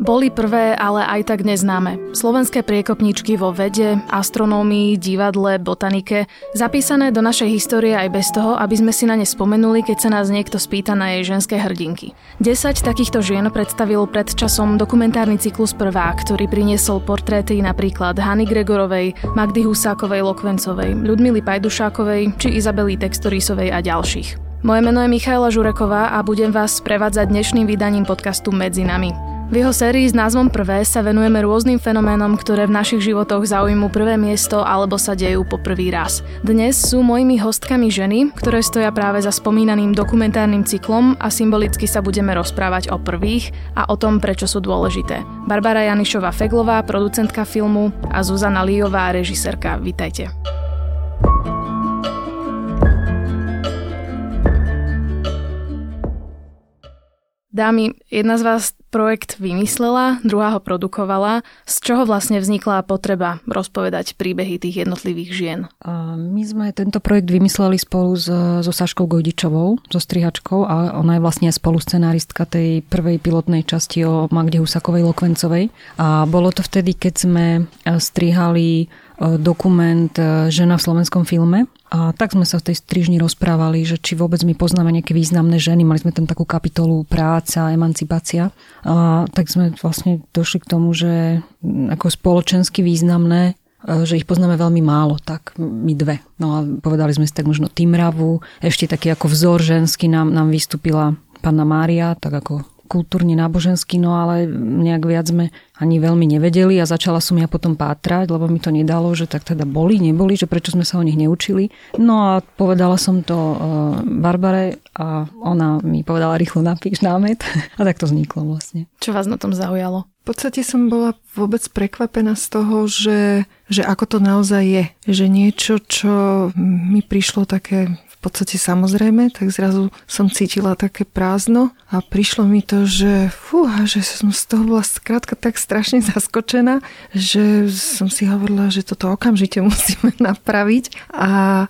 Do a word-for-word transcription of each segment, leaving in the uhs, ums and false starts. Boli prvé, ale aj tak neznáme. Slovenské priekopničky vo vede, astronómii, divadle, botanike, zapísané do našej histórie aj bez toho, aby sme si na ne spomenuli, keď sa nás niekto spýta na jej ženské hrdinky. Desať takýchto žien predstavil pred časom dokumentárny cyklus Prvá, ktorý priniesol portréty napríklad Hany Gregorovej, Magdy Husákovej-Lokvencovej, Ľudmily Pajdušákovej či Izabely Textorísovej a ďalších. Moje meno je Michaela Žureková a budem vás sprevádzať dnešným vydaním podcastu Medzi nami. V jeho sérii s názvom Prvé sa venujeme rôznym fenoménom, ktoré v našich životoch zaujímu prvé miesto alebo sa dejú po prvý raz. Dnes sú mojimi hostkami ženy, ktoré stoja práve za spomínaným dokumentárnym cyklom a symbolicky sa budeme rozprávať o prvých a o tom, prečo sú dôležité. Barbora Janišová-Feglová, producentka filmu, a Zuzana Lijová, režisérka. Vitajte. Dámy, jedna z vás projekt vymyslela, druhá ho produkovala. Z čoho vlastne vznikla potreba rozpovedať príbehy tých jednotlivých žien? My sme tento projekt vymysleli spolu so Saškou Godičovou, so strihačkou, a ona je vlastne spoluscenáristka tej prvej pilotnej časti o Magde Husákovej-Lokvencovej. A bolo to vtedy, keď sme strihali dokument Žena v slovenskom filme. A tak sme sa v tej strižni rozprávali, že či vôbec my poznáme nejaké významné ženy. Mali sme tam takú kapitolu práca, emancipácia. A tak sme vlastne došli k tomu, že ako spoločensky významné, že ich poznáme veľmi málo, tak my dve. No a povedali sme si tak možno Timravu. Ešte taký ako vzor ženský nám, nám vystúpila Panna Mária, tak ako kultúrne náboženský, no ale nejak viac sme ani veľmi nevedeli a začala som ja potom pátrať, lebo mi to nedalo, že tak teda boli, neboli, že prečo sme sa o nich neučili. No a povedala som to Barbare a ona mi povedala rýchlo napíš námet a tak to vzniklo vlastne. Čo vás na tom zaujalo? V podstate som bola vôbec prekvapená z toho, že, že ako to naozaj je. Že niečo, čo mi prišlo také v podstate samozrejme, tak zrazu som cítila také prázdno a prišlo mi to, že fúha, že som z toho bola skrátka tak strašne zaskočená, že som si hovorila, že toto okamžite musíme napraviť, a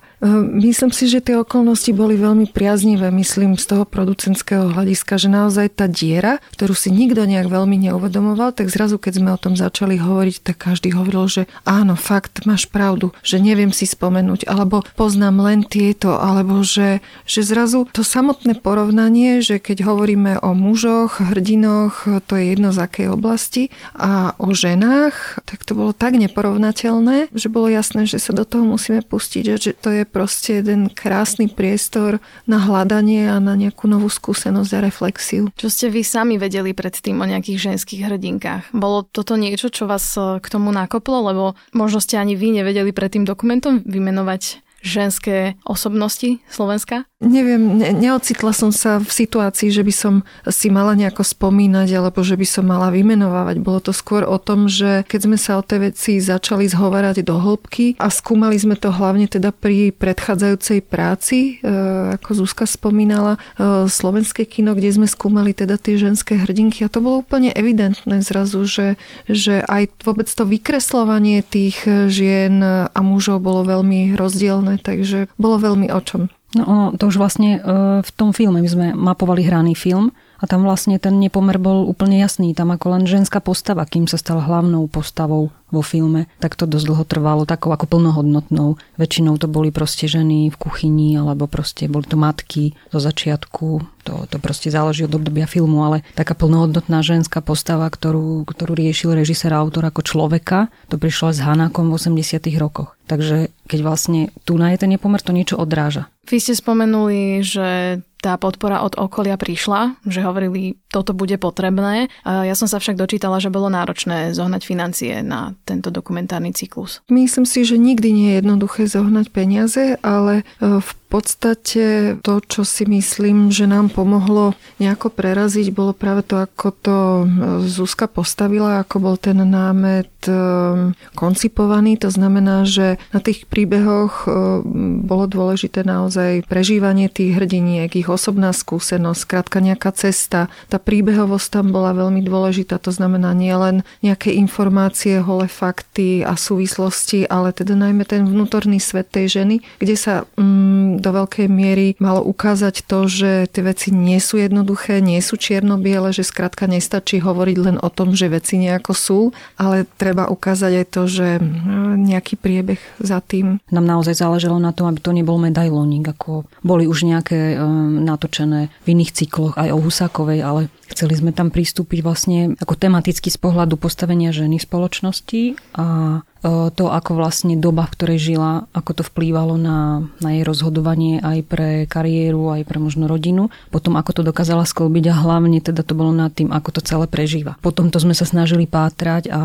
myslím si, že tie okolnosti boli veľmi priaznivé, myslím, z toho producentského hľadiska, že naozaj tá diera, ktorú si nikto nejak veľmi neuvedomoval, tak zrazu, keď sme o tom začali hovoriť, tak každý hovoril, že áno, fakt, máš pravdu, že neviem si spomenúť, alebo poznám len tieto, ale Lebo že, že zrazu to samotné porovnanie, že keď hovoríme o mužoch, hrdinoch, to je jedno z akej oblasti, a o ženách, tak to bolo tak neporovnateľné, že bolo jasné, že sa do toho musíme pustiť, že to je proste jeden krásny priestor na hľadanie a na nejakú novú skúsenosť a reflexiu. Čo ste vy sami vedeli predtým o nejakých ženských hrdinkách? Bolo toto niečo, čo vás k tomu nakoplo? Lebo možno ste ani vy nevedeli pred tým dokumentom vymenovať ženské osobnosti Slovenska? Neviem, ne, neocitla som sa v situácii, že by som si mala nejako spomínať, alebo že by som mala vymenovávať. Bolo to skôr o tom, že keď sme sa o tej veci začali zhovárať do hĺbky a skúmali sme to hlavne teda pri predchádzajúcej práci, e, ako Zuzka spomínala, e, slovenské kino, kde sme skúmali teda tie ženské hrdinky, a to bolo úplne evidentné zrazu, že, že aj vôbec to vykreslovanie tých žien a mužov bolo veľmi rozdielne, takže bolo veľmi o čom. No to už vlastne v tom filme my sme mapovali hraný film a tam vlastne ten nepomer bol úplne jasný. Tam ako len ženská postava, kým sa stala hlavnou postavou vo filme, tak to dosť dlho trvalo takou ako plnohodnotnou. Väčšinou to boli proste ženy v kuchyni, alebo proste boli to matky zo začiatku. To, to proste záleží od obdobia filmu, ale taká plnohodnotná ženská postava, ktorú, ktorú riešil režisér a autor ako človeka, to prišlo s Hanákom v osemdesiatych rokoch. Takže keď vlastne tu na je ten nepomer, to niečo odráža. Vy ste spomenuli, že tá podpora od okolia prišla, že hovorili, toto bude potrebné. Ja som sa však dočítala, že bolo náročné zohnať financie na tento dokumentárny cyklus. Myslím si, že nikdy nie je jednoduché zohnať peniaze, ale v podstate to, čo si myslím, že nám pomohlo nejako preraziť, bolo práve to, ako to Zuzka postavila, ako bol ten námet koncipovaný. To znamená, že na tých príbehoch bolo dôležité naozaj prežívanie tých hrdiniek, ich osobná skúsenosť, krátka nejaká cesta. Tá príbehovosť tam bola veľmi dôležitá, to znamená nielen nejaké informácie, holé fakty a súvislosti, ale teda najmä ten vnútorný svet tej ženy, kde sa mm, do veľkej miery malo ukázať to, že tie veci nie sú jednoduché, nie sú čierno-biele, že skrátka nestačí hovoriť len o tom, že veci nejako sú, ale treba ukázať aj to, že nejaký priebeh za tým. Nám naozaj záležalo na tom, aby to nebol medailónik, ako boli už nejaké um, natočené v iných cykloch aj o Husákovej, ale chceli sme tam pristúpiť vlastne ako tematicky z pohľadu postavenia ženy v spoločnosti a to, ako vlastne doba, v ktorej žila, ako to vplývalo na, na jej rozhodovanie aj pre kariéru, aj pre možno rodinu. Potom, ako to dokázala sklbiť a hlavne teda to bolo nad tým, ako to celé prežíva. Potom to sme sa snažili pátrať a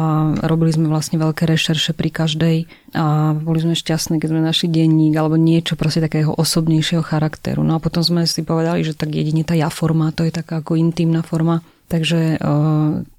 robili sme vlastne veľké rešerše pri každej a boli sme šťastní, keď sme našli denník alebo niečo proste takého osobnejšieho charakteru. No a potom sme si povedali, že tak jedine tá ja forma, to je taká ako intimná forma, Forma. Takže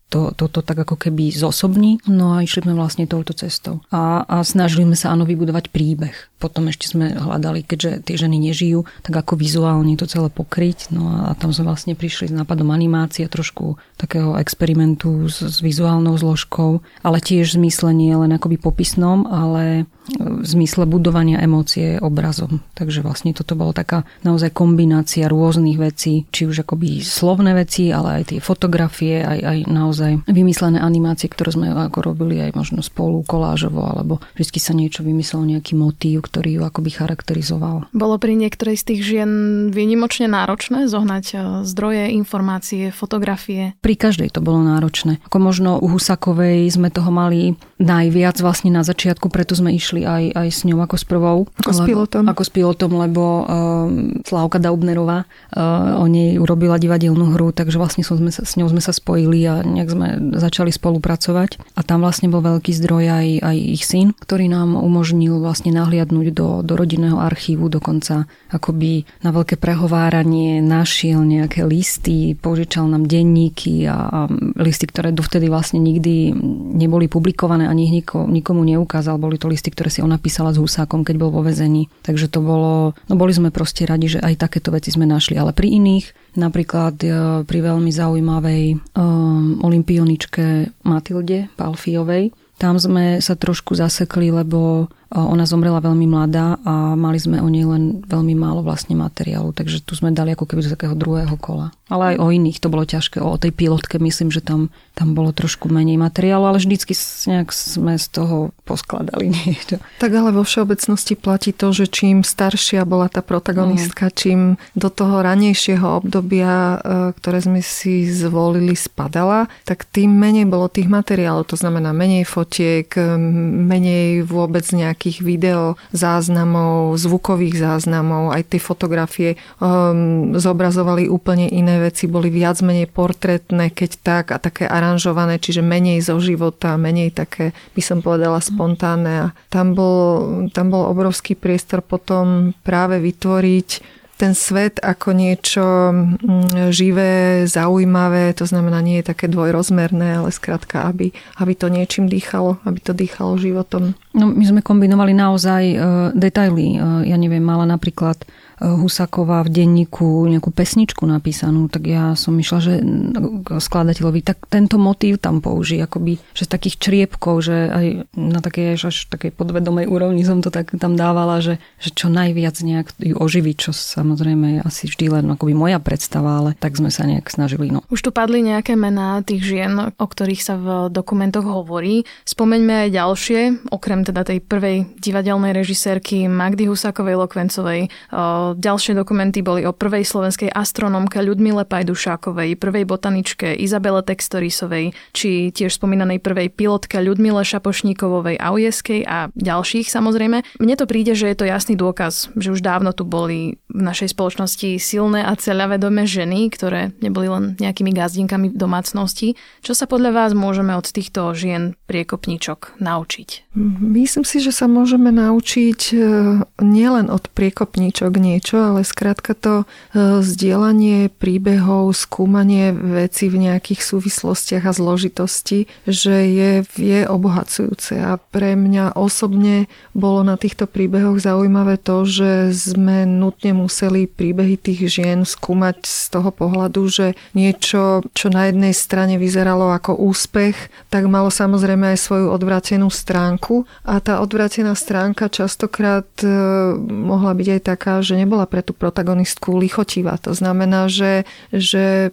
toto to, to tak ako keby zosobní. No a išli sme vlastne touto cestou. A, a snažili sme sa áno vybudovať príbeh. Potom ešte sme hľadali, keďže tie ženy nežijú, tak ako vizuálne to celé pokryť. No a tam sme vlastne prišli s nápadom animácie, trošku takého experimentu s, s vizuálnou zložkou, ale tiež v zmysle nie len akoby popisnom, ale v zmysle budovania emócie obrazom. Takže vlastne toto bola taká naozaj kombinácia rôznych vecí, či už akoby slovné veci, ale aj tie fotografie, aj, aj naozaj vymyslené animácie, ktoré sme ako robili aj možno spolu kolážovo, alebo vždy sa niečo vymyslel, nejaký motív, ktorý ju akoby charakterizoval. Bolo pri niektorej z tých žien výnimočne náročné zohnať zdroje, informácie, fotografie? Pri každej to bolo náročné. Ako možno u Husákovej sme toho mali najviac vlastne na začiatku, preto sme išli Aj, aj s ňou ako s prvou. Ako s pilotom. Ako s pilotom, lebo uh, Slávka Daubnerová uh, o nej urobila divadelnú hru, takže vlastne sme sa, s ňou sme sa spojili a nejak sme začali spolupracovať. A tam vlastne bol veľký zdroj aj, aj ich syn, ktorý nám umožnil vlastne nahliadnúť do, do rodinného archívu, dokonca akoby na veľké prehováranie našiel nejaké listy, požičal nám denníky a, a listy, ktoré dovtedy vlastne nikdy neboli publikované, ani ich niko, nikomu neukázal. Boli to listy, ktoré si ona písala s Husákom, keď bol vo väzení. Takže to bolo, no boli sme proste radi, že aj takéto veci sme našli, ale pri iných, napríklad pri veľmi zaujímavej um, olympioničke Matilde Pálfyovej, tam sme sa trošku zasekli, lebo ona zomrela veľmi mladá a mali sme o nej len veľmi málo vlastne materiálu, takže tu sme dali ako keby do takého druhého kola. Ale aj o iných to bolo ťažké. O tej pilotke myslím, že tam, tam bolo trošku menej materiálu, ale vždycky nejak sme z toho poskladali niečo. Tak ale vo všeobecnosti platí to, že čím staršia bola tá protagonistka, mm. čím do toho ranejšieho obdobia, ktoré sme si zvolili, spadala, tak tým menej bolo tých materiálov. To znamená menej fotiek, menej vôbec nejak nejakých video záznamov, zvukových záznamov, aj tie fotografie um, zobrazovali úplne iné veci, boli viac menej portrétne, keď tak, a také aranžované, čiže menej zo života, menej také, by som povedala, spontánne. A tam bol, tam bol obrovský priestor potom práve vytvoriť ten svet ako niečo živé, zaujímavé, to znamená, nie je také dvojrozmerné, ale skrátka, aby, aby to niečím dýchalo, aby to dýchalo životom. No, my sme kombinovali naozaj e, detaily. E, ja neviem, mala napríklad Husáková v denníku nejakú pesničku napísanú, tak ja som myšla, že skladateľovi tak tento motív tam použij, akoby, že z takých čriepkov, že aj na takej, až takej podvedomej úrovni som to tak tam dávala, že, že čo najviac nejak ju oživiť, čo samozrejme je asi vždy len akoby moja predstava, ale tak sme sa nejak snažili. No. Už tu padli nejaké mená tých žien, o ktorých sa v dokumentoch hovorí. Spomeňme aj ďalšie, okrem teda tej prvej divadelnej režisérky Magdy Husákovej-Lokvencovej. Ďalšie dokumenty boli o prvej slovenskej astronómke Ľudmile Pajdušákovej, prvej botaničke Izabele Textorísovej, či tiež spomínanej prvej pilotke Ľudmile Šapošníkovovej Aujeskej a ďalších samozrejme. Mne to príde, že je to jasný dôkaz, že už dávno tu boli v našej spoločnosti silné a ceľavedomé ženy, ktoré neboli len nejakými gazdinkami v domácnosti. Čo sa podľa vás môžeme od týchto žien priekopničok naučiť? Myslím si, že sa môžeme naučiť nielen od priekopničok, nie niečo, ale skrátka to zdieľanie príbehov, skúmanie vecí v nejakých súvislostiach a zložitosti, že je, je obohacujúce. A pre mňa osobne bolo na týchto príbehoch zaujímavé to, že sme nutne museli príbehy tých žien skúmať z toho pohľadu, že niečo, čo na jednej strane vyzeralo ako úspech, tak malo samozrejme aj svoju odvrátenú stránku. A tá odvrátená stránka častokrát mohla byť aj taká, že nebola pre tú protagonistku lichotivá. To znamená, že, že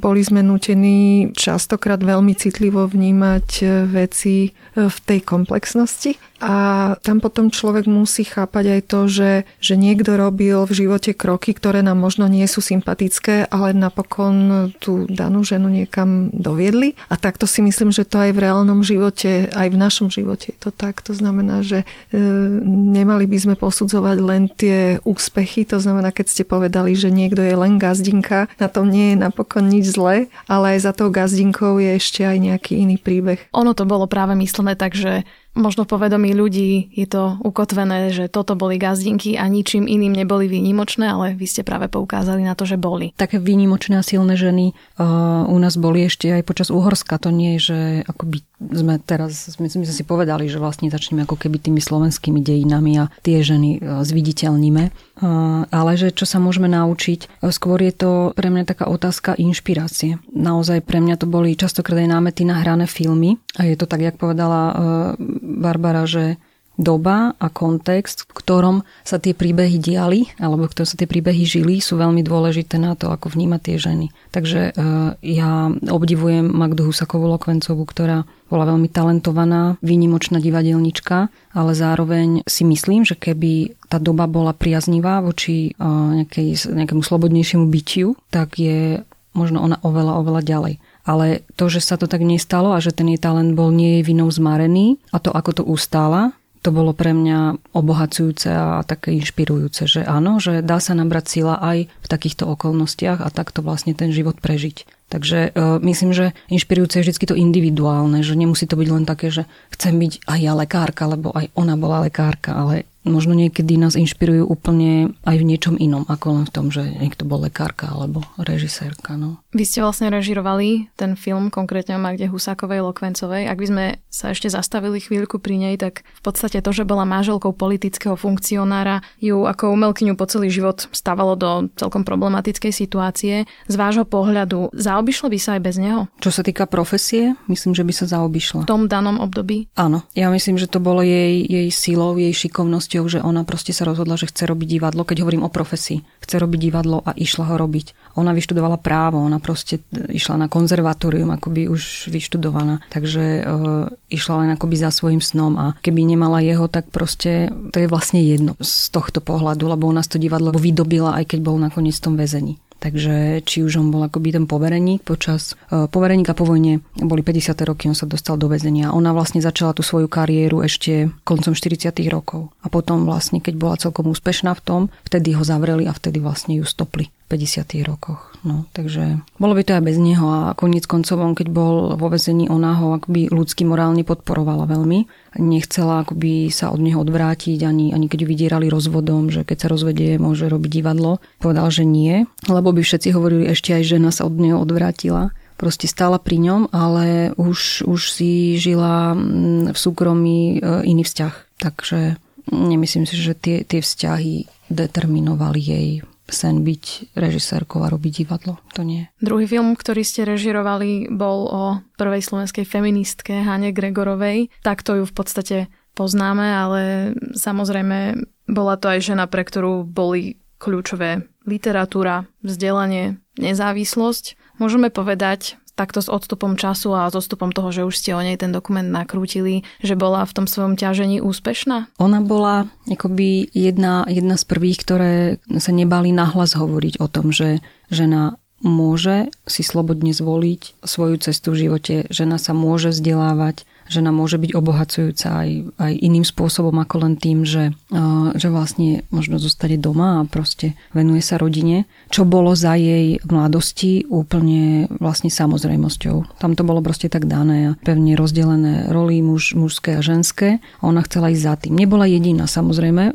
boli sme nútení častokrát veľmi citlivo vnímať veci v tej komplexnosti. A tam potom človek musí chápať aj to, že, že niekto robil v živote kroky, ktoré nám možno nie sú sympatické, ale napokon tú danú ženu niekam doviedli. A takto si myslím, že to aj v reálnom živote, aj v našom živote je to tak. To znamená, že e, nemali by sme posudzovať len tie úspechy. To znamená, keď ste povedali, že niekto je len gazdinka, na tom nie je napokon nič zlé, ale aj za tou gazdinkou je ešte aj nejaký iný príbeh. Ono to bolo práve myslené tak, že možno v povedomí ľudí je to ukotvené, že toto boli gazdinky a ničím iným neboli výnimočné, ale vy ste práve poukázali na to, že boli. Také výnimočné a silné ženy uh, u nás boli ešte aj počas Uhorska. To nie je, že akoby sme teraz, my sme si povedali, že vlastne začneme ako keby tými slovenskými dejinami a tie ženy uh, zviditeľníme. Uh, ale že čo sa môžeme naučiť, uh, skôr je to pre mňa taká otázka inšpirácie. Naozaj pre mňa to boli častokrát aj námety na hrané filmy a je to tak, jak povedala uh, Barbora, že doba a kontext, v ktorom sa tie príbehy diali, alebo v ktorom sa tie príbehy žili, sú veľmi dôležité na to, ako vnímať tie ženy. Takže uh, ja obdivujem Magdu Husákovú-Lokvencovú, ktorá bola veľmi talentovaná, výnimočná divadelnička, ale zároveň si myslím, že keby tá doba bola priaznivá voči uh, nejakej, nejakému slobodnejšiemu bytiu, tak je možno ona oveľa, oveľa ďalej. Ale to, že sa to tak nestalo a že ten jej talent bol nie jej vinou zmarený a to, ako to ustála, to bolo pre mňa obohacujúce a také inšpirujúce, že áno, že dá sa nabrať sila aj v takýchto okolnostiach a takto vlastne ten život prežiť. Takže uh, myslím, že inšpirujúce je vždy to individuálne, že nemusí to byť len také, že chcem byť aj ja lekárka, lebo aj ona bola lekárka, ale možno niekedy nás inšpirujú úplne aj v niečom inom, ako len v tom, že niekto bol lekárka alebo režisérka. No. Vy ste vlastne režirovali ten film, konkrétne o Magde Husákovej-Lokvencovej. Ak by sme sa ešte zastavili chvíľku pri nej, tak v podstate to, že bola manželkou politického funkcionára, ju ako umelkyňu po celý život stavalo do celkom problematickej situácie. Z vášho pohľadu, zaobišlo by sa aj bez neho? Čo sa týka profesie, myslím, že by sa zaobišla. V tom danom období? Áno. Ja myslím, že to bolo jej, jej silou, jej šikovnosťou, že ona proste sa rozhodla, že chce robiť divadlo, keď hovorím o profesii. Chce robiť divadlo a išla ho robiť. Ona vyštudovala právo, ona proste išla na konzervatórium, akoby už vyštudovaná. Takže e, išla len akoby za svojím snom a keby nemala jeho, tak proste to je vlastne jedno z tohto pohľadu, lebo ona to divadlo vydobila, aj keď bol nakoniec v tom väzení. Takže či už on bol akoby ten povereník počas e, povereníka po vojne, boli päťdesiate roky, on sa dostal do väzenia. Ona vlastne začala tú svoju kariéru ešte koncom štyridsiatych rokov. A potom vlastne, keď bola celkom úspešná v tom, vtedy ho zavreli a vtedy vlastne ju stopli v päťdesiatych rokoch. No, takže bolo by to aj bez neho a koniec koncov, keď bol vo väzení, ona ho akoby ľudsky morálne podporovala veľmi. Nechcela akoby sa od neho odvrátiť, ani, ani keď ju vydierali rozvodom, že keď sa rozvedie, môže robiť divadlo. Povedal, že nie, lebo by všetci hovorili ešte aj, že žena sa od neho odvrátila. Proste stála pri ňom, ale už, už si žila v súkromí iný vzťah. Takže nemyslím si, že tie, tie vzťahy determinovali jej sen byť režisérkou a robiť divadlo. To nie. Druhý film, ktorý ste režirovali, bol o prvej slovenskej feministke Hane Gregorovej. Takto ju v podstate poznáme, ale samozrejme bola to aj žena, pre ktorú boli kľúčové literatúra, vzdelanie, nezávislosť. Môžeme povedať takto s odstupom času a s odstupom toho, že už ste o nej ten dokument nakrútili, že bola v tom svojom ťažení úspešná? Ona bola akoby jedna, jedna z prvých, ktoré sa nebali nahlas hovoriť o tom, že žena môže si slobodne zvoliť svoju cestu v živote, žena sa môže vzdelávať, žena môže byť obohacujúca aj, aj iným spôsobom ako len tým, že, že vlastne možno zostane doma a proste venuje sa rodine, čo bolo za jej mladosti úplne vlastne samozrejmosťou. Tam to bolo proste tak dané a pevne rozdelené roly muž, mužské a ženské a ona chcela ísť za tým. Nebola jediná, samozrejme,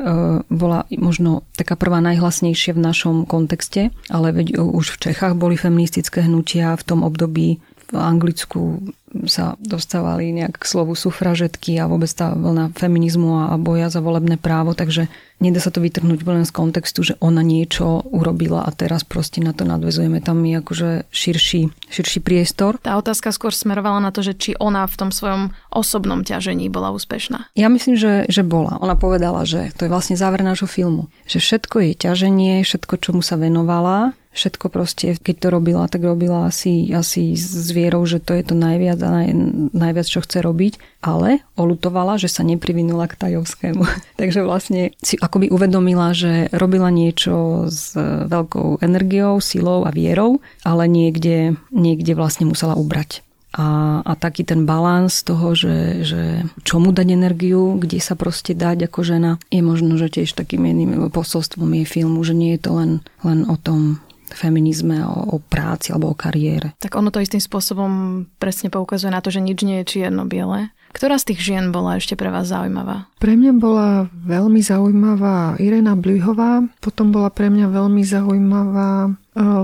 bola možno taká prvá najhlasnejšia v našom kontexte, ale veď už v Čechách boli feministické hnutia v tom období. V Anglicku sa dostávali nejak k slovu sufražetky a vôbec tá vlna feminizmu a boja za volebné právo, takže nedá sa to vytrhnúť len z kontextu, že ona niečo urobila a teraz proste na to nadväzujeme. Tam je akože širší, širší priestor. Tá otázka skôr smerovala na to, že či ona v tom svojom osobnom ťažení bola úspešná. Ja myslím, že, že bola. Ona povedala, že to je vlastne záver nášho filmu, že všetko je ťaženie, všetko, čomu sa venovala, všetko proste, keď to robila, tak robila asi, asi s vierou, že to je to najviac a naj, najviac, čo chce robiť, ale oľutovala, že sa neprivinula k Tajovskému. Takže vlastne si akoby uvedomila, že robila niečo s veľkou energiou, silou a vierou, ale niekde, niekde vlastne musela ubrať. A, a taký ten balans toho, že, že čomu dať energiu, kde sa proste dať ako žena, je možno, že tiež takým jedným posolstvom jej filmu, že nie je to len, len o tom feminizme, o, o práci alebo o kariére. Tak ono to istým spôsobom presne poukazuje na to, že nič nie je čierno-biele. Ktorá z tých žien bola ešte pre vás zaujímavá? Pre mňa bola veľmi zaujímavá Irena Blühová, potom bola pre mňa veľmi zaujímavá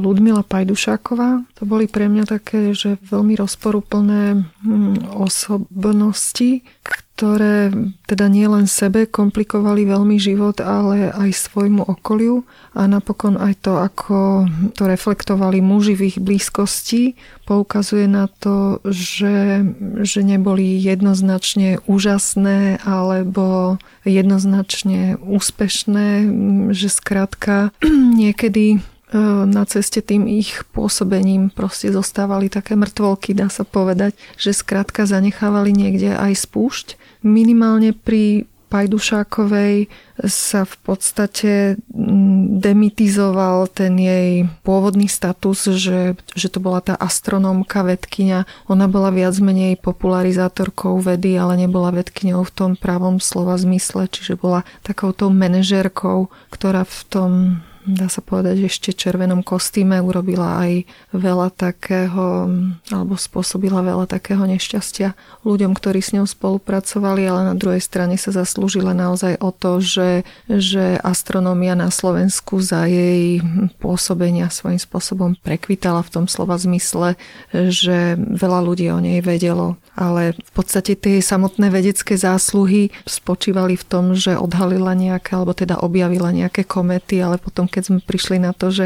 Ľudmila Pajdušáková. To boli pre mňa také, že veľmi rozporuplné osobnosti, ktoré teda nie len sebe komplikovali veľmi život, ale aj svojmu okoliu a napokon aj to, ako to reflektovali muži v ich blízkosti, poukazuje na to, že, že neboli jednoznačne úžasné alebo jednoznačne úspešné, že skrátka niekedy na ceste tým ich pôsobením proste zostávali také mŕtvolky, dá sa povedať, že skrátka zanechávali niekde aj spúšť. Minimálne pri Pajdušákovej sa v podstate demitizoval ten jej pôvodný status, že, že to bola tá astronómka, vedkyňa. Ona bola viac menej popularizátorkou vedy, ale nebola vedkyňou v tom pravom slova zmysle, čiže bola takouto manažérkou, ktorá v tom, dá sa povedať, že ešte červenom kostýme urobila aj veľa takého, alebo spôsobila veľa takého nešťastia ľuďom, ktorí s ňou spolupracovali, ale na druhej strane sa zaslúžila naozaj o to, že, že astronómia na Slovensku za jej pôsobenia svojím spôsobom prekvitala v tom slova zmysle, že veľa ľudí o nej vedelo. Ale v podstate tie samotné vedecké zásluhy spočívali v tom, že odhalila nejaké, alebo teda objavila nejaké komety, ale potom keď sme prišli na to, že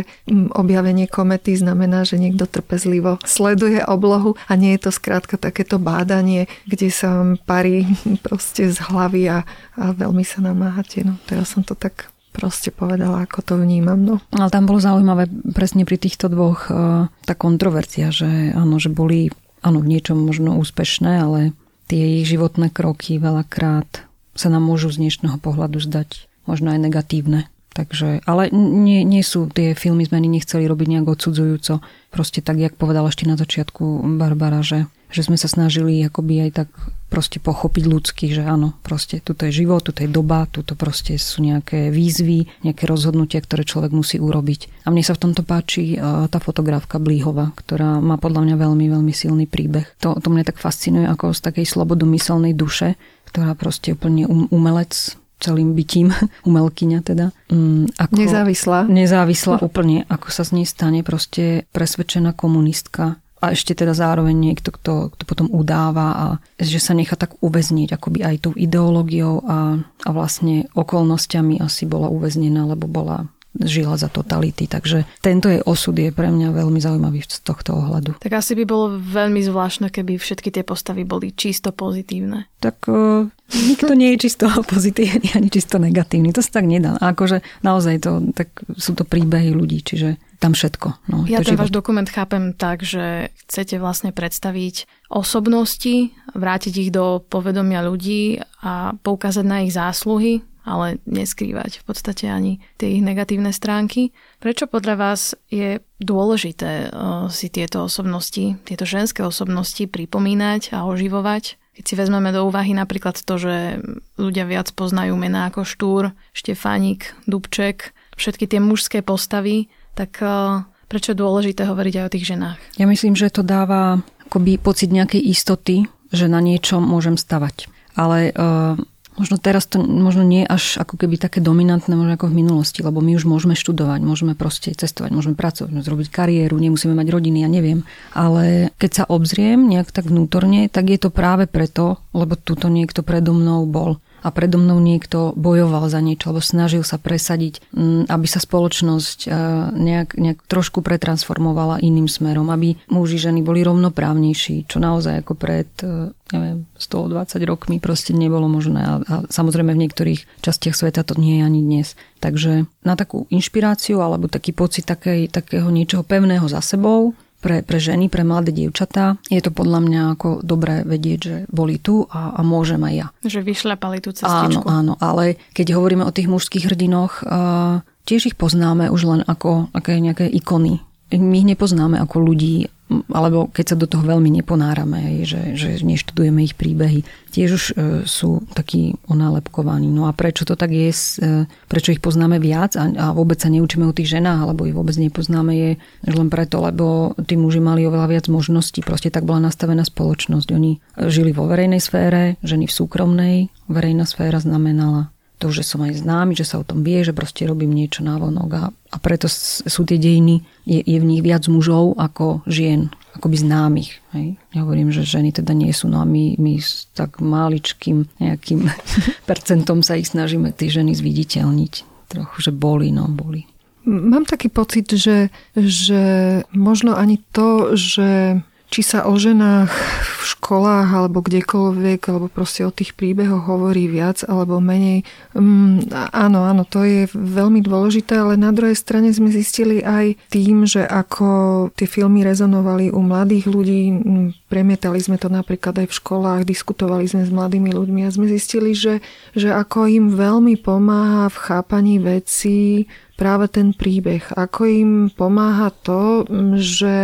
objavenie komety znamená, že niekto trpezlivo sleduje oblohu a nie je to skrátka takéto bádanie, kde sa vám parí proste z hlavy a, a veľmi sa namáhate. No, teraz som to tak proste povedala, ako to vnímam. No. Ale tam bolo zaujímavé presne pri týchto dvoch tá kontroverzia, že áno, že boli áno, v niečom možno úspešné, ale tie ich životné kroky veľakrát sa nám môžu z dnešného pohľadu zdať možno aj negatívne. Takže, ale nie, nie sú tie filmy sme nechceli robiť nejak odsudzujúco. Proste tak, jak povedala ešte na začiatku Barbora, že, že sme sa snažili akoby aj tak proste pochopiť ľudsky, že áno, proste tuto je život, tuto je doba, tuto proste sú nejaké výzvy, nejaké rozhodnutia, ktoré človek musí urobiť. A mne sa v tomto páči tá fotografka Blíhova, ktorá má podľa mňa veľmi, veľmi silný príbeh. To, to mňa tak fascinuje ako z takej slobodomyselnej duše, ktorá proste úplne um, umelec, celým bytím, umelkyňa teda. Ako, nezávislá. Nezávislá úplne, ako sa z nej stane proste presvedčená komunistka a ešte teda zároveň niekto, kto, kto potom udáva a že sa nechá tak uväzniť akoby aj tou ideológiou a, a vlastne okolnostiami asi bola uväznená, lebo bola žila za totality, takže tento jej osud je pre mňa veľmi zaujímavý z tohto ohľadu. Tak asi by bolo veľmi zvláštne, keby všetky tie postavy boli čisto pozitívne. Tak uh, nikto nie je čisto pozitívny ani čisto negatívny, to sa tak nedá. A akože naozaj to, tak sú to príbehy ľudí, čiže tam všetko. No, ja ten váš dokument chápem tak, že chcete vlastne predstaviť osobnosti, vrátiť ich do povedomia ľudí a poukázať na ich zásluhy, ale neskrývať v podstate ani tie ich negatívne stránky. Prečo podľa vás je dôležité si tieto osobnosti, tieto ženské osobnosti pripomínať a oživovať? Keď si vezmeme do úvahy napríklad to, že ľudia viac poznajú mená ako Štúr, Štefánik, Dubček, všetky tie mužské postavy, tak prečo je dôležité hovoriť aj o tých ženách? Ja myslím, že to dáva akoby pocit nejakej istoty, že na niečo môžem stavať. Ale uh, možno teraz to možno nie až ako keby také dominantné možno ako v minulosti, lebo my už môžeme študovať, môžeme proste cestovať, môžeme pracovať, môžeme zrobiť kariéru, nemusíme mať rodiny, ja neviem. Ale keď sa obzriem nejak tak vnútorne, tak je to práve preto, lebo tuto niekto predo mnou bol. A predo mnou niekto bojoval za niečo, alebo snažil sa presadiť, aby sa spoločnosť nejak, nejak trošku pretransformovala iným smerom, aby muži, ženy boli rovnoprávnejší, čo naozaj ako pred neviem, stodvadsať rokmi proste nebolo možné. A, a samozrejme v niektorých častiach sveta to nie je ani dnes. Takže na takú inšpiráciu, alebo taký pocit takej, takého niečoho pevného za sebou, Pre, pre ženy, pre mladé dievčatá. Je to podľa mňa ako dobré vedieť, že boli tu a, a môžem aj ja. Že vyšľapali tú cestičku. Áno, áno, ale keď hovoríme o tých mužských hrdinoch, uh, tiež ich poznáme už len ako aké nejaké ikony. My ich nepoznáme ako ľudí, alebo keď sa do toho veľmi neponárame, že, že neštudujeme ich príbehy. Tiež už uh, sú takí onálepkovaní. No a prečo to tak je, uh, prečo ich poznáme viac a, a vôbec sa neučíme o tých ženách, alebo ich vôbec nepoznáme, je len preto, lebo tí muži mali oveľa viac možností. Proste tak bola nastavená spoločnosť. Oni žili vo verejnej sfére, ženy v súkromnej. Verejná sféra znamenala to, že som aj známy, že sa o tom vie, že proste robím niečo návonok a, a preto sú tie dejiny, je, je v nich viac mužov ako žien, akoby známych. Hej. Ja hovorím, že ženy teda nie sú, no a my, my s tak maličkým nejakým percentom sa ich snažíme tie ženy zviditeľniť trochu, že boli, no boli. Mám taký pocit, že, že možno ani to, že či sa o ženách v školách alebo kdekoľvek, alebo proste o tých príbehoch hovorí viac alebo menej. Mm, áno, áno, to je veľmi dôležité, ale na druhej strane sme zistili aj tým, že ako tie filmy rezonovali u mladých ľudí, premietali sme to napríklad aj v školách, diskutovali sme s mladými ľuďmi a sme zistili, že, že ako im veľmi pomáha v chápaní vecí práve ten príbeh. Ako im pomáha to, že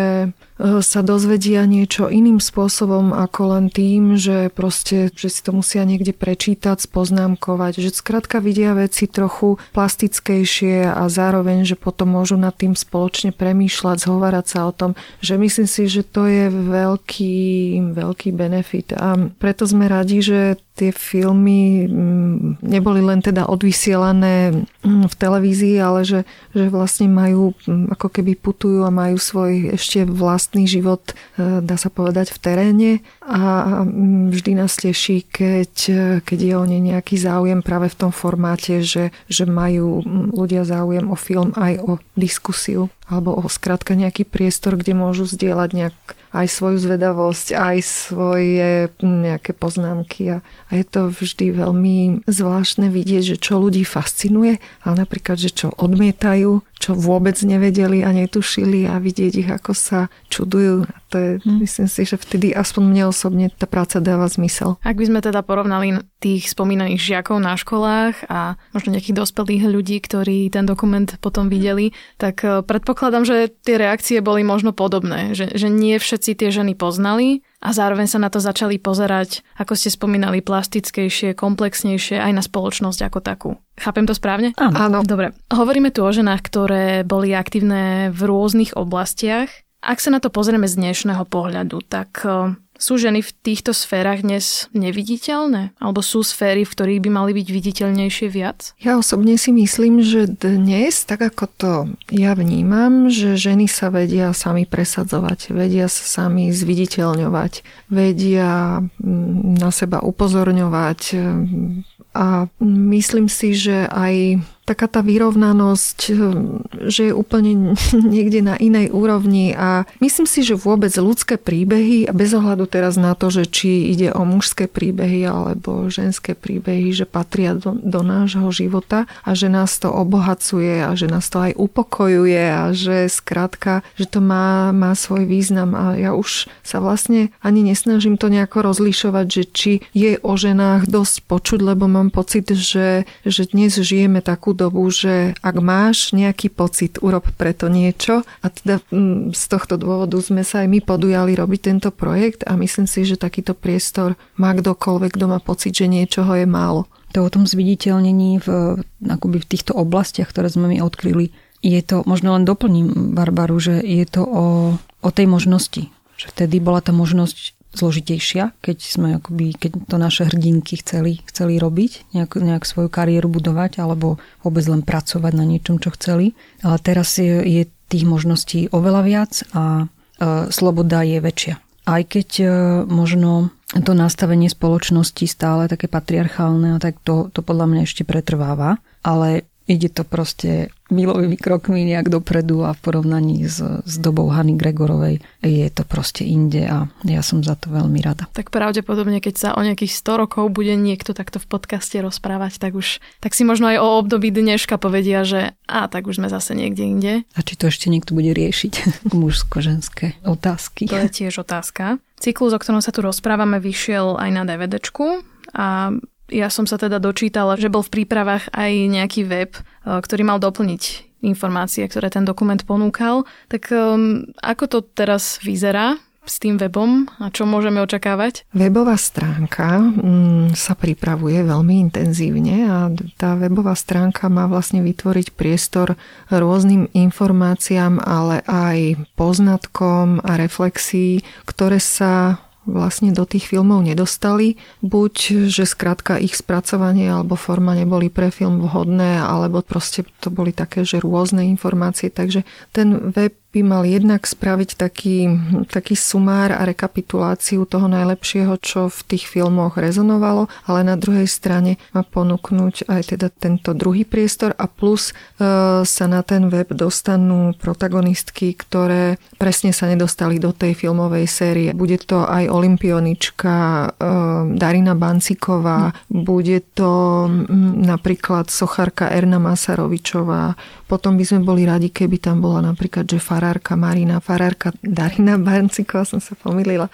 sa dozvedia niečo iným spôsobom ako len tým, že proste, že si to musia niekde prečítať, spoznámkovať, že skrátka vidia veci trochu plastickejšie a zároveň, že potom môžu nad tým spoločne premýšľať, zhovárať sa o tom, že myslím si, že to je veľký, veľký benefit a preto sme radi, že tie filmy neboli len teda odvysielané v televízii, ale že, že vlastne majú, ako keby putujú a majú svoj ešte vlastný život, dá sa povedať, v teréne a vždy nás teší, keď, keď je o ne nejaký záujem práve v tom formáte, že, že majú ľudia záujem o film aj o diskusiu alebo o skrátka nejaký priestor, kde môžu zdieľať nejak aj svoju zvedavosť, aj svoje nejaké poznámky. A, a je to vždy veľmi zvláštne vidieť, že čo ľudí fascinuje, ale napríklad, že čo odmietajú, čo vôbec nevedeli a netušili a vidieť ich, ako sa čudujú. A to je, hmm. myslím si, že vtedy aspoň mne osobne tá práca dáva zmysel. Ak by sme teda porovnali tých spomínaných žiakov na školách a možno nejakých dospelých ľudí, ktorí ten dokument potom videli, tak predpokladám, že tie reakcie boli možno podobné, že, že nie všetci tie ženy poznali a zároveň sa na to začali pozerať, ako ste spomínali, plastickejšie, komplexnejšie aj na spoločnosť ako takú. Chápem to správne? Áno. Áno. Dobre. Hovoríme tu o ženách, ktoré boli aktívne v rôznych oblastiach. Ak sa na to pozrieme z dnešného pohľadu, tak sú ženy v týchto sférach dnes neviditeľné? Alebo sú sféry, v ktorých by mali byť viditeľnejšie viac? Ja osobne si myslím, že dnes, tak ako to ja vnímam, že ženy sa vedia sami presadzovať, vedia sa sami zviditeľňovať, vedia na seba upozorňovať. A myslím si, že aj taká tá vyrovnanosť, že je úplne niekde na inej úrovni a myslím si, že vôbec ľudské príbehy, a bez ohľadu teraz na to, že či ide o mužské príbehy alebo ženské príbehy, že patria do, do nášho života a že nás to obohacuje a že nás to aj upokojuje a že skrátka, že to má, má svoj význam a ja už sa vlastne ani nesnažím to nejako rozlišovať, že či je o ženách dosť počuť, lebo mám pocit, že, že dnes žijeme takú dobu, že ak máš nejaký pocit, urob preto niečo. A teda z tohto dôvodu sme sa aj my podujali robiť tento projekt a myslím si, že takýto priestor má kdokoľvek, kto má pocit, že niečoho je málo. To o tom zviditeľnení v, akoby v týchto oblastiach, ktoré sme my odkryli, je to, možno len doplním Barbaru, že je to o, o tej možnosti. Že vtedy bola tá možnosť zložitejšia, keď sme akoby, keď to naše hrdinky chceli, chceli robiť, nejak, nejak svoju kariéru budovať alebo vôbec len pracovať na niečom, čo chceli. Ale teraz je, je tých možností oveľa viac a e, sloboda je väčšia. Aj keď e, možno to nastavenie spoločnosti stále také patriarchálne, tak to, to podľa mňa ešte pretrváva, ale ide to proste milovými krokmi nejak dopredu a v porovnaní s, s dobou Hany Gregorovej je to proste inde a ja som za to veľmi rada. Tak pravdepodobne, keď sa o nejakých sto rokov bude niekto takto v podcaste rozprávať, tak už tak si možno aj o období dneška povedia, že a tak už sme zase niekde inde. A či to ešte niekto bude riešiť? Mužsko-ženské otázky. To je tiež otázka. Cyklus, o ktorom sa tu rozprávame, vyšiel aj na DVDčku a ja som sa teda dočítala, že bol v prípravách aj nejaký web, ktorý mal doplniť informácie, ktoré ten dokument ponúkal. Tak um, ako to teraz vyzerá s tým webom a čo môžeme očakávať? Webová stránka mm, sa pripravuje veľmi intenzívne a tá webová stránka má vlastne vytvoriť priestor rôznym informáciám, ale aj poznatkom a reflexii, ktoré sa vlastne do tých filmov nedostali. Buď, že skrátka ich spracovanie alebo forma neboli pre film vhodné, alebo proste to boli také, že rôzne informácie. Takže ten web by mal jednak spraviť taký, taký sumár a rekapituláciu toho najlepšieho, čo v tých filmoch rezonovalo, ale na druhej strane má ponúknuť aj teda tento druhý priestor a plus e, sa na ten web dostanú protagonistky, ktoré presne sa nedostali do tej filmovej série. Bude to aj olympionička e, Darina Bancíková, bude to m, napríklad sochárka Erna Masarovičová. Potom by sme boli radi, keby tam bola napríklad že farárka Marina, farárka Darina Bancíková, som sa pomýlila.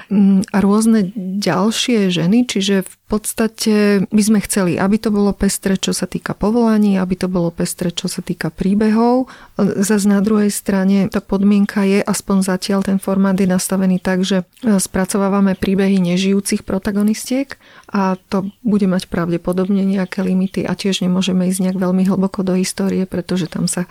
A rôzne ďalšie ženy, čiže v podstate by sme chceli, aby to bolo pestre, čo sa týka povolaní, aby to bolo pestre, čo sa týka príbehov. Zas na druhej strane tá podmienka je, aspoň zatiaľ ten formát je nastavený tak, že spracovávame príbehy nežijúcich protagonistiek a to bude mať pravdepodobne nejaké limity a tiež nemôžeme ísť nejak veľmi hlboko do histórie, pretože tam sa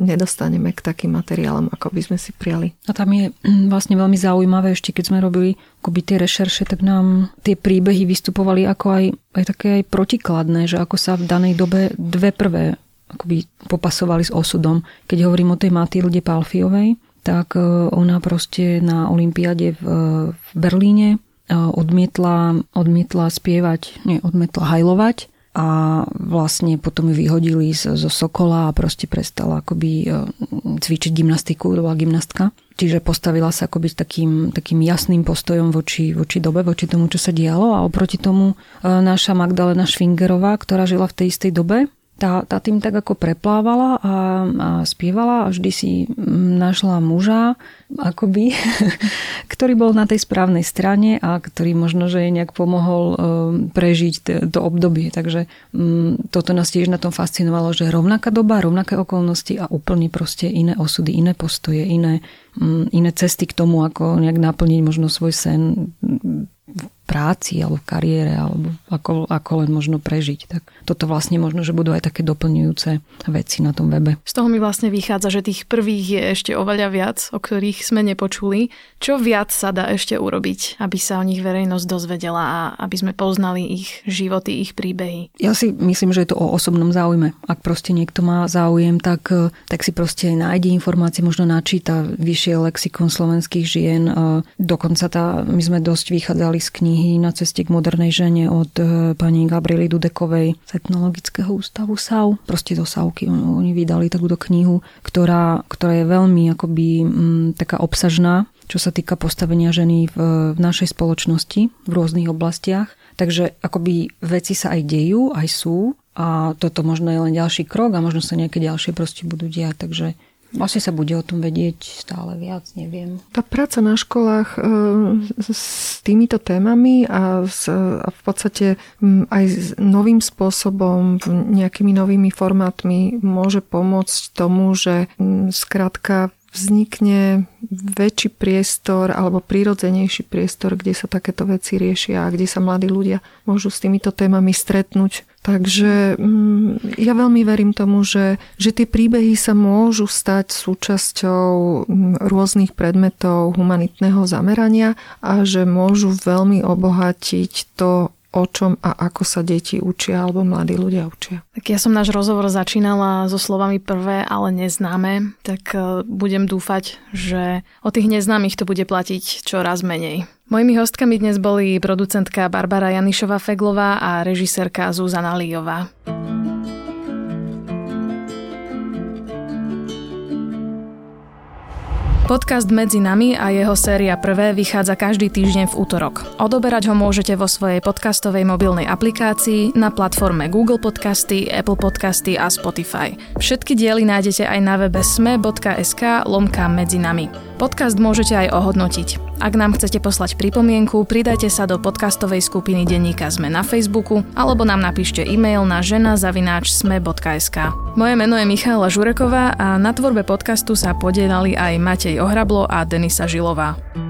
nedostaneme k takým materiálom, ako by sme si prijali. A tam je vlastne veľmi zaujímavé, ešte keď sme robili akoby tie rešerše, tak nám tie príbehy vystupovali ako aj, aj také aj protikladné, že ako sa v danej dobe dve prvé akoby popasovali s osudom. Keď hovorím o tej Matilde Pálfyovej, tak ona proste na olympiáde v, v Berlíne odmietla, odmietla spievať, nie, odmietla hajlovať a vlastne potom ju vyhodili zo Sokola a proste prestala akoby cvičiť gymnastiku, to bola gymnastka. Čiže postavila sa akoby takým, takým jasným postojom voči, voči dobe, voči tomu, čo sa dialo a oproti tomu naša Magdalena Švingerová, ktorá žila v tej istej dobe, tá, tá tým tak ako preplávala a, a spievala a vždy si našla muža, akoby, ktorý bol na tej správnej strane a ktorý možno, že jej nejak pomohol prežiť to obdobie. Takže toto nás tiež na tom fascinovalo, že rovnaká doba, rovnaké okolnosti a úplne proste iné osudy, iné postoje, iné iné cesty k tomu, ako nejak naplniť možno svoj sen v práci alebo v kariére alebo ako, ako len možno prežiť. Tak toto vlastne možno, že budú aj také doplňujúce veci na tom webe. Z toho mi vlastne vychádza, že tých prvých je ešte oveľa viac, o ktorých sme nepočuli. Čo viac sa dá ešte urobiť, aby sa o nich verejnosť dozvedela a aby sme poznali ich životy, ich príbehy? Ja si myslím, že je to o osobnom záujme. Ak proste niekto má záujem, tak, tak si proste nájde informácie, možno načíta vyššie lexikon slovenských žien. Dokonca tá, my sme dosť vychádzali z knihy Na ceste k modernej žene od pani Gabriely Dudekovej z etnologického ústavu es á ú. Proste do es á ú ky oni vydali takúto knihu, ktorá, ktorá je veľmi akoby m, taká obsažná, čo sa týka postavenia ženy v, v našej spoločnosti v rôznych oblastiach. Takže akoby veci sa aj dejú, aj sú a toto možno je len ďalší krok a možno sa nejaké ďalšie proste budú diať. Takže Asi sa bude o tom vedieť stále viac, neviem. Tá práca na školách e, s týmito témami a, s, a v podstate aj s novým spôsobom, nejakými novými formátmi môže pomôcť tomu, že skrátka vznikne väčší priestor alebo prirodzenejší priestor, kde sa takéto veci riešia a kde sa mladí ľudia môžu s týmito témami stretnúť. Takže ja veľmi verím tomu, že, že tie príbehy sa môžu stať súčasťou rôznych predmetov humanitného zamerania a že môžu veľmi obohatiť to, o čom a ako sa deti učia alebo mladí ľudia učia. Tak ja som náš rozhovor začínala so slovami prvé, ale neznáme, tak budem dúfať, že o tých neznámych to bude platiť čoraz menej. Mojimi hostkami dnes boli producentka Barbora Janišová-Feglová a režisérka Zuzana Lijová. Podcast Medzi nami a jeho séria Prvé vychádza každý týždeň v útorok. Odoberať ho môžete vo svojej podcastovej mobilnej aplikácii, na platforme Google Podcasty, Apple Podcasty a Spotify. Všetky diely nájdete aj na webe sme.sk lomka medzi nami. Podcast môžete aj ohodnotiť. Ak nám chcete poslať pripomienku, pridajte sa do podcastovej skupiny denníka SME na Facebooku alebo nám napíšte e-mail na žena zavináč sme bodka es ká. Moje meno je Michaela Žureková a na tvorbe podcastu sa podielali aj Matej Ohrablo a Denisa Žilová.